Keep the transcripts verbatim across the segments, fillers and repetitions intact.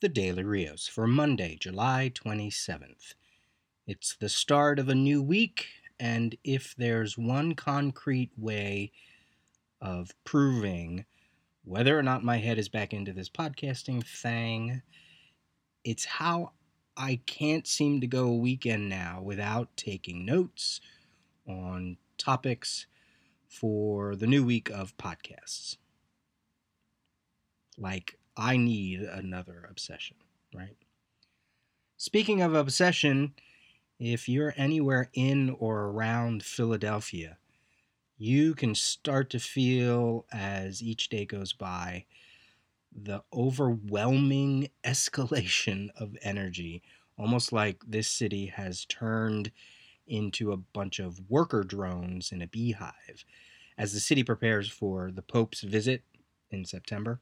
The Daily Rios for Monday, July twenty-seventh. It's the start of a new week, and if there's one concrete way of proving whether or not my head is back into this podcasting thing, it's how I can't seem to go a weekend now without taking notes on topics for the new week of podcasts. Like, I need another obsession, right? Speaking of obsession, if you're anywhere in or around Philadelphia, you can start to feel, as each day goes by, the overwhelming escalation of energy, almost like this city has turned into a bunch of worker drones in a beehive, as the city prepares for the Pope's visit in September.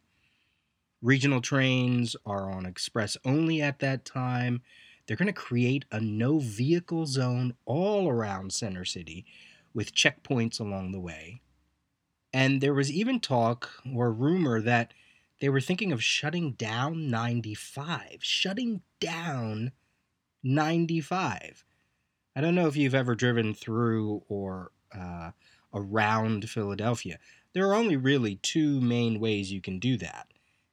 Regional trains are on express only at that time. They're going to create a no-vehicle zone all around Center City, with checkpoints along the way. And there was even talk or rumor that they were thinking of shutting down ninety-five. Shutting down ninety-five. I don't know if you've ever driven through or uh, around Philadelphia. There are only really two main ways you can do that.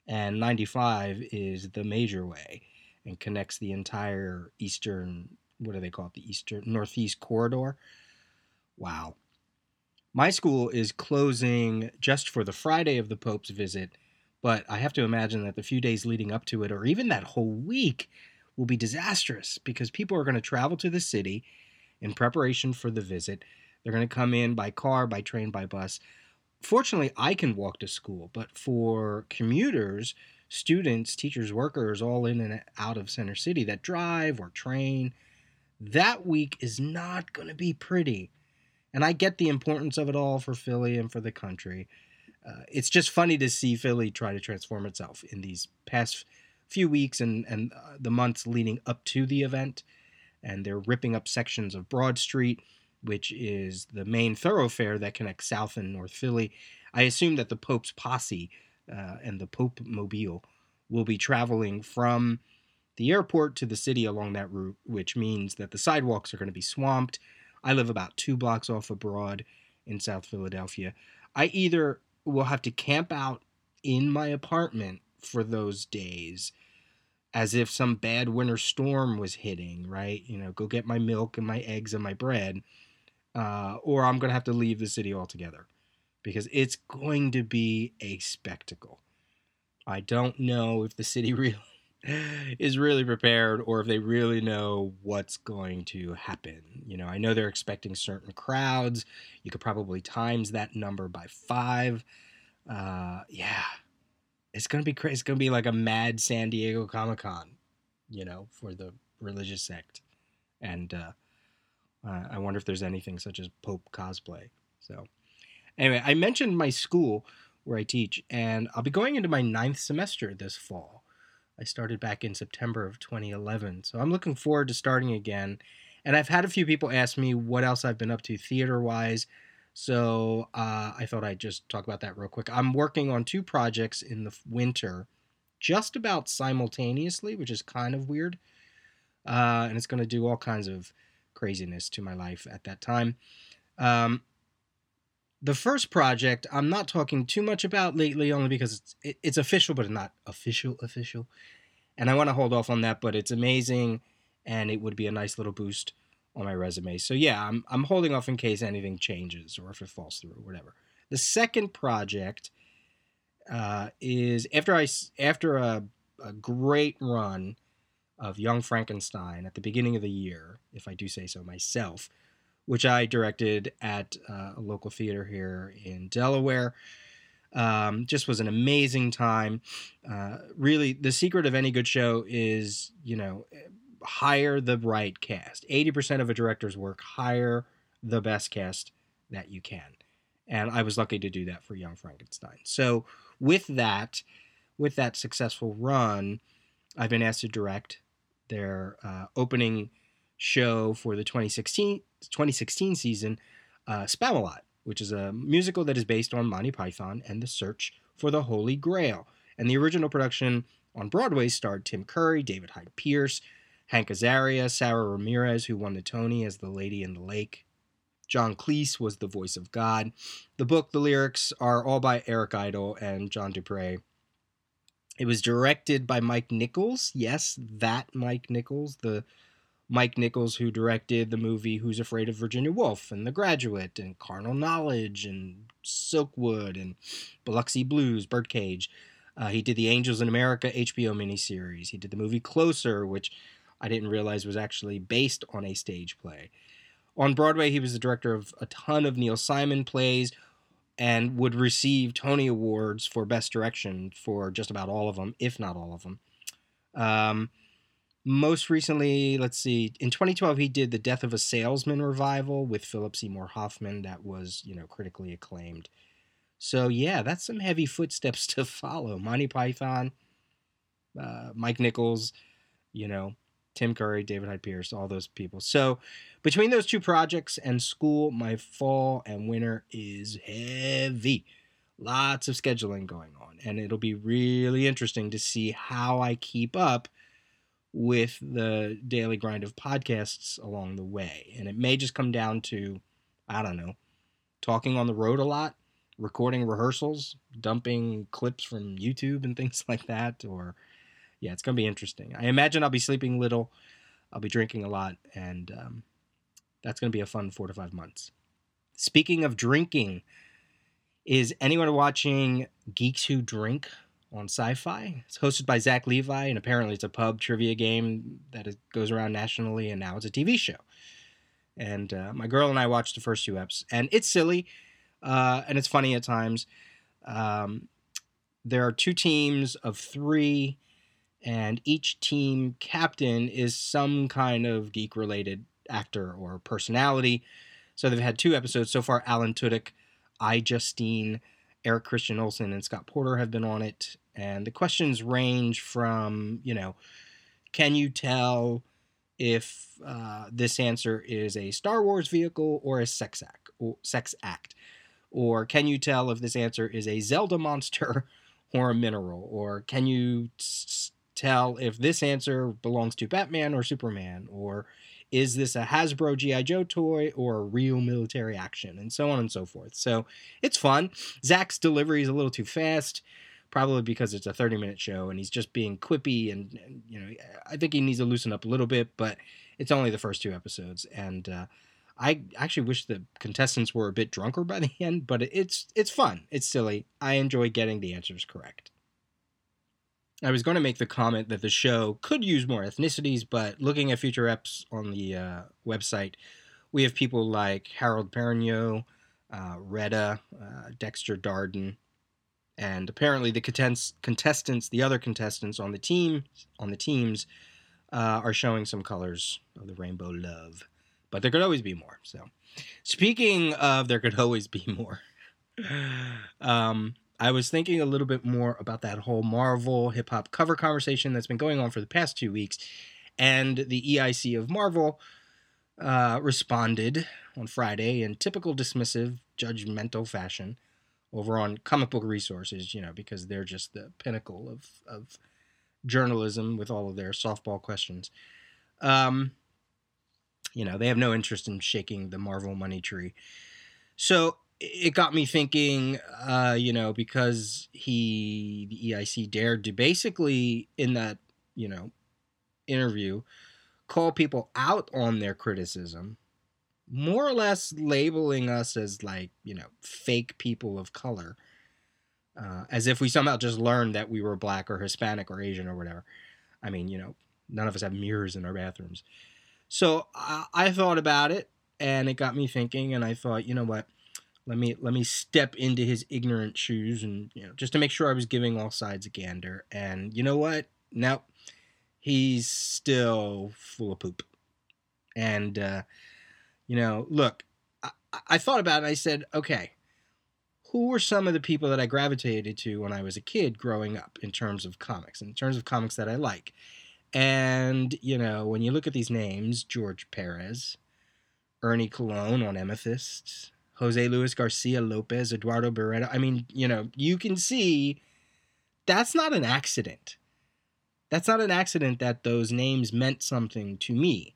And ninety-five is the major way and connects the entire eastern, what do they call it, the eastern, northeast corridor. Wow. My school is closing just for the Friday of the Pope's visit, but I have to imagine that the few days leading up to it, or even that whole week, will be disastrous because people are going to travel to the city in preparation for the visit. They're going to come in by car, by train, by bus. Fortunately, I can walk to school, but for commuters, students, teachers, workers, all in and out of Center City that drive or train, that week is not going to be pretty. And I get the importance of it all for Philly and for the country. Uh, it's just funny to see Philly try to transform itself in these past few weeks and, and uh, the months leading up to the event. And they're ripping up sections of Broad Street, which is the main thoroughfare that connects South and North Philly. I assume that the Pope's posse uh, and the Pope Mobile will be traveling from the airport to the city along that route, which means that the sidewalks are going to be swamped. I live about two blocks off of Broad in South Philadelphia. I either will have to camp out in my apartment for those days as if some bad winter storm was hitting, right? You know, go get my milk and my eggs and my bread, uh, or I'm going to have to leave the city altogether because it's going to be a spectacle. I don't know if the city really is really prepared or if they really know what's going to happen. You know, I know they're expecting certain crowds. You could probably times that number by five. Uh, yeah, it's going to be crazy. It's going to be like a mad San Diego Comic-Con, you know, for the religious sect. And uh, I wonder if there's anything such as Pope cosplay. So anyway, I mentioned my school where I teach, and I'll be going into my ninth semester this fall. I started back in September of twenty eleven, so I'm looking forward to starting again. And I've had a few people ask me what else I've been up to theater-wise, so uh, I thought I'd just talk about that real quick. I'm working on two projects in the winter just about simultaneously, which is kind of weird, uh, and it's going to do all kinds of craziness to my life at that time. Um, the first project I'm not talking too much about lately, only because it's it, it's official, but it's not official official. And I want to hold off on that, but it's amazing, and it would be a nice little boost on my resume. So yeah, I'm I'm holding off in case anything changes or if it falls through or whatever. The second project uh, is after I after a, a great run of Young Frankenstein at the beginning of the year, if I do say so myself, which I directed at uh, a local theater here in Delaware. Um, just was an amazing time. Uh, really, the secret of any good show is, you know, hire the right cast. eighty percent of a director's work, hire the best cast that you can. And I was lucky to do that for Young Frankenstein. So with that, with that successful run, I've been asked to direct their uh, opening show for the twenty sixteen season, uh, Spamalot, which is a musical that is based on Monty Python and the Search for the Holy Grail. And the original production on Broadway starred Tim Curry, David Hyde Pierce, Hank Azaria, Sarah Ramirez, who won the Tony as the Lady in the Lake. John Cleese was the voice of God. The book, the lyrics are all by Eric Idle and John Dupre. It was directed by Mike Nichols. Yes, that Mike Nichols, the Mike Nichols who directed the movie Who's Afraid of Virginia Woolf and The Graduate and Carnal Knowledge and Silkwood and Biloxi Blues, Birdcage. Uh, he did the Angels in America H B O miniseries. He did the movie Closer, which I didn't realize was actually based on a stage play. On Broadway, he was the director of a ton of Neil Simon plays and would receive Tony Awards for Best Direction for just about all of them, if not all of them. Um, most recently, let's see, in twenty twelve, he did the Death of a Salesman revival with Philip Seymour Hoffman that was, you know, critically acclaimed. So, yeah, that's some heavy footsteps to follow. Monty Python, uh, Mike Nichols, you know, Tim Curry, David Hyde Pierce, all those people. So between those two projects and school, my fall and winter is heavy. Lots of scheduling going on. And it'll be really interesting to see how I keep up with the daily grind of podcasts along the way. And it may just come down to, I don't know, talking on the road a lot, recording rehearsals, dumping clips from YouTube and things like that, or... yeah, it's going to be interesting. I imagine I'll be sleeping little. I'll be drinking a lot. And um, that's going to be a fun four to five months. Speaking of drinking, is anyone watching Geeks Who Drink on Sci-Fi? It's hosted by Zach Levi, and apparently it's a pub trivia game that is, goes around nationally, and now it's a T V show. And uh, my girl and I watched the first two eps, and it's silly, uh, and it's funny at times. Um, there are two teams of three... and each team captain is some kind of geek-related actor or personality. So they've had two episodes so far. Alan Tudyk, I, Justine, Eric Christian Olsen, and Scott Porter have been on it. And the questions range from, you know, can you tell if uh, this answer is a Star Wars vehicle or a sex act? Or, sex act? Or can you tell if this answer is a Zelda monster or a mineral? Or can you... T- tell if this answer belongs to Batman or Superman, or is this a Hasbro G I. Joe toy or a real military action, and so on and so forth. So it's fun. Zach's delivery is a little too fast, probably because it's a thirty-minute show, and he's just being quippy, and, and you know, I think he needs to loosen up a little bit, but it's only the first two episodes, and uh, I actually wish the contestants were a bit drunker by the end, but it's it's fun. It's silly. I enjoy getting the answers correct. I was going to make the comment that the show could use more ethnicities, but looking at future eps on the uh, website, we have people like Harold Perrineau, uh, Retta, uh, Dexter Darden, and apparently the contestants, the other contestants on the team, on the teams, uh, are showing some colors of the rainbow love. But there could always be more. So, speaking of, there could always be more. um. I was thinking a little bit more about that whole Marvel hip-hop cover conversation that's been going on for the past two weeks, and the E I C of Marvel uh, responded on Friday in typical dismissive, judgmental fashion over on Comic Book Resources, you know, because they're just the pinnacle of, of journalism with all of their softball questions. Um, you know, they have no interest in shaking the Marvel money tree. So... it got me thinking, uh, you know, because he, the E I C dared to basically in that, you know, interview, call people out on their criticism, more or less labeling us as like, you know, fake people of color, uh, as if we somehow just learned that we were black or Hispanic or Asian or whatever. I mean, you know, none of us have mirrors in our bathrooms. So I, I thought about it, and it got me thinking, and I thought, you know what? Let me let me step into his ignorant shoes, and you know, just to make sure I was giving all sides a gander. And you know what? Nope. He's still full of poop. And, uh, you know, look, I, I thought about it. I said, okay, who were some of the people that I gravitated to when I was a kid growing up in terms of comics, in terms of comics that I like? And, you know, when you look at these names, George Perez, Ernie Colon on Amethyst, Jose Luis Garcia Lopez, Eduardo Barretta. I mean, you know, you can see that's not an accident. That's not an accident that those names meant something to me.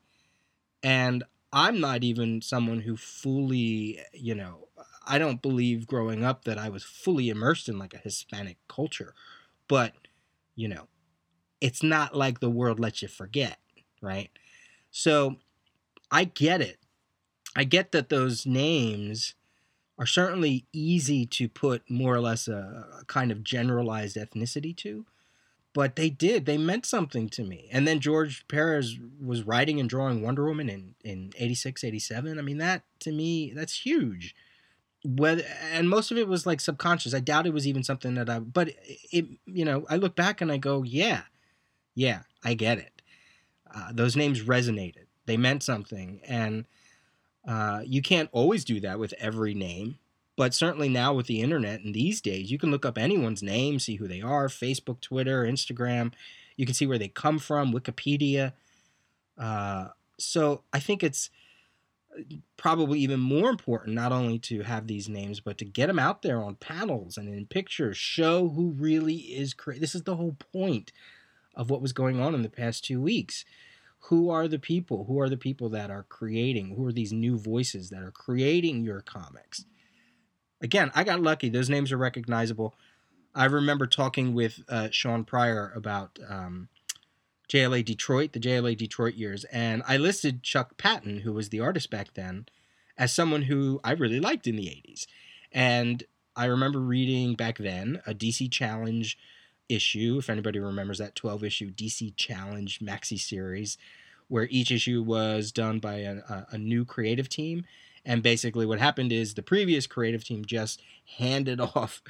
And I'm not even someone who fully, you know, I don't believe growing up that I was fully immersed in like a Hispanic culture. But, you know, it's not like the world lets you forget, right? So I get it. I get that those names are certainly easy to put more or less a, a kind of generalized ethnicity to, but they did. They meant something to me. And then George Perez was writing and drawing Wonder Woman in, in eighty-six, eighty-seven. I mean, that, to me, that's huge. Whether, and most of it was like subconscious. I doubt it was even something that I, but it, you know, I look back and I go, yeah, yeah, I get it. Uh, those names resonated. They meant something. And Uh, you can't always do that with every name, but certainly now with the internet and these days, you can look up anyone's name, see who they are, Facebook, Twitter, Instagram. You can see where they come from, Wikipedia. Uh, so I think it's probably even more important not only to have these names, but to get them out there on panels and in pictures, show who really is creative. This is the whole point of what was going on in the past two weeks. Who are the people? Who are the people that are creating? Who are these new voices that are creating your comics? Again, I got lucky. Those names are recognizable. I remember talking with uh, Sean Pryor about um, J L A Detroit, the J L A Detroit years, and I listed Chuck Patton, who was the artist back then, as someone who I really liked in the eighties. And I remember reading back then a D C Challenge issue, if anybody remembers that twelve issue D C Challenge maxi series, where each issue was done by a, a, a new creative team. And basically what happened is the previous creative team just handed off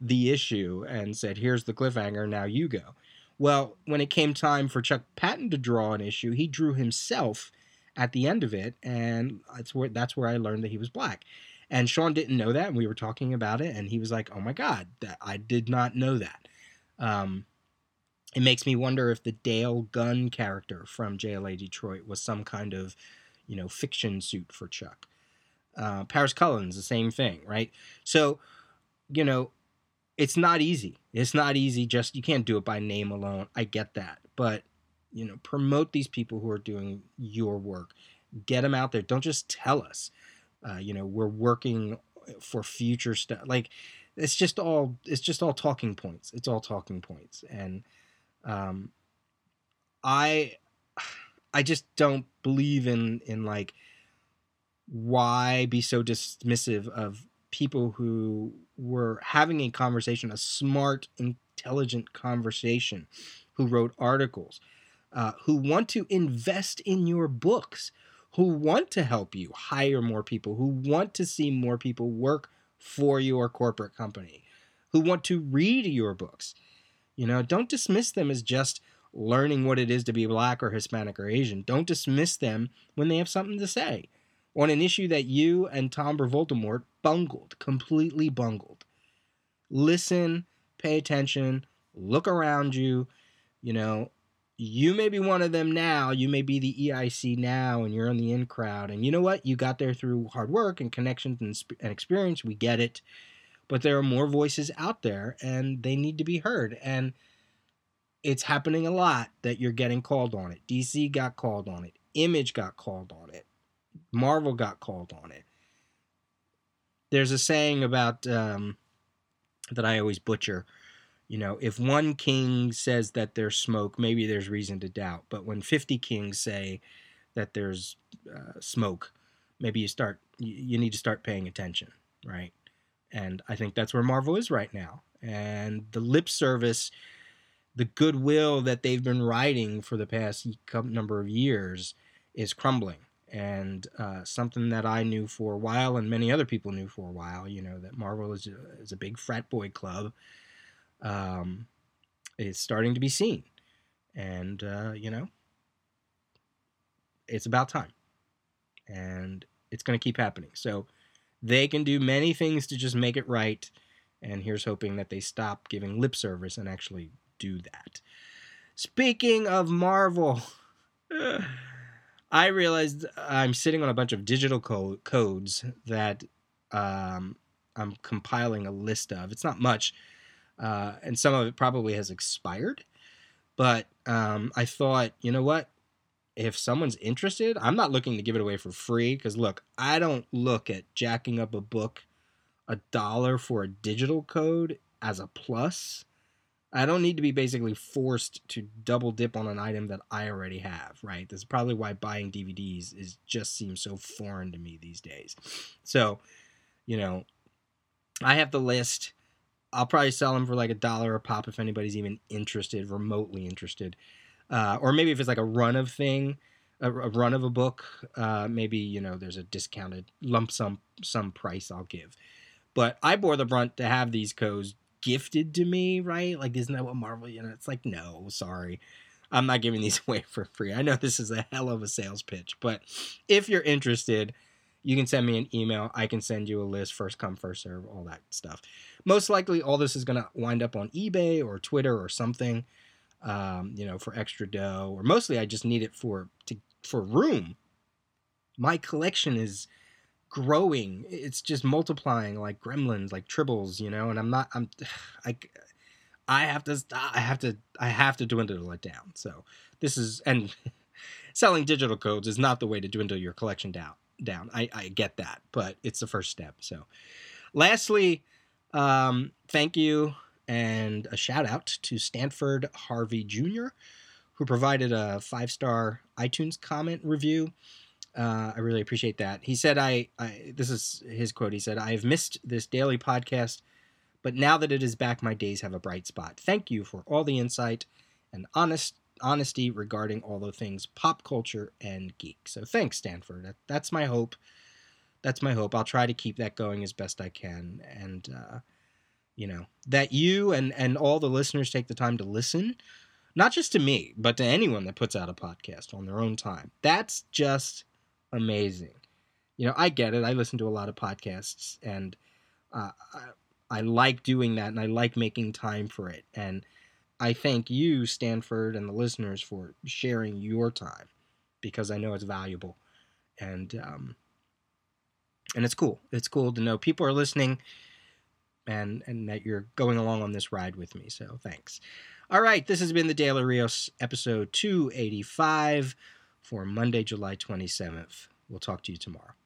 the issue and said, here's the cliffhanger, now you go. Well, when it came time for Chuck Patton to draw an issue, he drew himself at the end of it, and that's where, that's where I learned that he was black. And Sean didn't know that, and we were talking about it, and he was like, oh my God, that, I did not know that. Um, it makes me wonder if the Dale Gunn character from J L A Detroit was some kind of, you know, fiction suit for Chuck. Uh, Paris Cullen's the same thing, right? So, you know, it's not easy. It's not easy. Just, you can't do it by name alone. I get that. But, you know, promote these people who are doing your work. Get them out there. Don't just tell us, uh, you know, we're working for future stuff. Like, It's just all it's just all talking points. It's all talking points. And um, I I just don't believe in, in like, why be so dismissive of people who were having a conversation, a smart, intelligent conversation, who wrote articles, uh, who want to invest in your books, who want to help you hire more people, who want to see more people work for your corporate company, who want to read your books. You know, don't dismiss them as just learning what it is to be black or Hispanic or Asian. Don't dismiss them when they have something to say on an issue that you and Tom Brevoldemort bungled, completely bungled. Listen, pay attention, look around you. You know, you may be one of them now. You may be the E I C now, and you're in the in crowd. And you know what? You got there through hard work and connections and, and experience. We get it. But there are more voices out there, and they need to be heard. And it's happening a lot that you're getting called on it. D C got called on it. Image got called on it. Marvel got called on it. There's a saying about um, that I always butcher. You know, if one king says that there's smoke, maybe there's reason to doubt. But when fifty kings say that there's uh, smoke, maybe you start, you need to start paying attention, right? And I think that's where Marvel is right now. And the lip service, the goodwill that they've been riding for the past number of years is crumbling. And uh, something that I knew for a while, and many other people knew for a while, you know, that Marvel is a, is a big frat boy club. Um, is starting to be seen, and uh, you know, it's about time, and it's going to keep happening. So they can do many things to just make it right, and here's hoping that they stop giving lip service and actually do that. Speaking of Marvel, I realized I'm sitting on a bunch of digital co- codes that um, I'm compiling a list of. It's not much. Uh, and some of it probably has expired, But um, I thought, you know what? If someone's interested, I'm not looking to give it away for free because, look, I don't look at jacking up a book a dollar for a digital code as a plus. I don't need to be basically forced to double dip on an item that I already have, right? This is probably why buying D V Ds is just seems so foreign to me these days. So, you know, I have the list. I'll probably sell them for like a dollar a pop if anybody's even interested, remotely interested. Uh, or maybe if it's like a run of thing, a, a run of a book, uh, maybe, you know, there's a discounted lump sum, some price I'll give. But I bore the brunt to have these codes gifted to me, right? Like, isn't that what Marvel, you know, it's like, no, sorry. I'm not giving these away for free. I know this is a hell of a sales pitch, but if you're interested, you can send me an email. I can send you a list, first come, first serve, all that stuff. Most likely all this is going to wind up on eBay or Twitter or something. Um, you know, for extra dough, or mostly I just need it for to for room. My collection is growing; it's just multiplying like gremlins, like tribbles, you know. And I'm not, I'm, I, I have to, I have to, I have to dwindle it down. So this is, and selling digital codes is not the way to dwindle your collection down. Down, I, I get that, but it's the first step. So, lastly, um, thank you. And a shout out to Stanford Harvey Junior, who provided a five-star iTunes comment review. Uh, I really appreciate that. He said, I, I, this is his quote. He said, "I have missed this daily podcast, but now that it is back, my days have a bright spot. Thank you for all the insight and honest honesty regarding all the things pop culture and geek." So thanks, Stanford. That, that's my hope. That's my hope. I'll try to keep that going as best I can. And, uh, you know, that you and, and all the listeners take the time to listen, not just to me, but to anyone that puts out a podcast on their own time. That's just amazing. You know, I get it. I listen to a lot of podcasts, and uh, I, I like doing that, and I like making time for it. And I thank you, Stanford, and the listeners for sharing your time, because I know it's valuable. And, um, and it's cool. It's cool to know people are listening, and and that you're going along on this ride with me, so thanks. All right, this has been The Daily Rios, episode two eighty-five for Monday, July twenty-seventh. We'll talk to you tomorrow.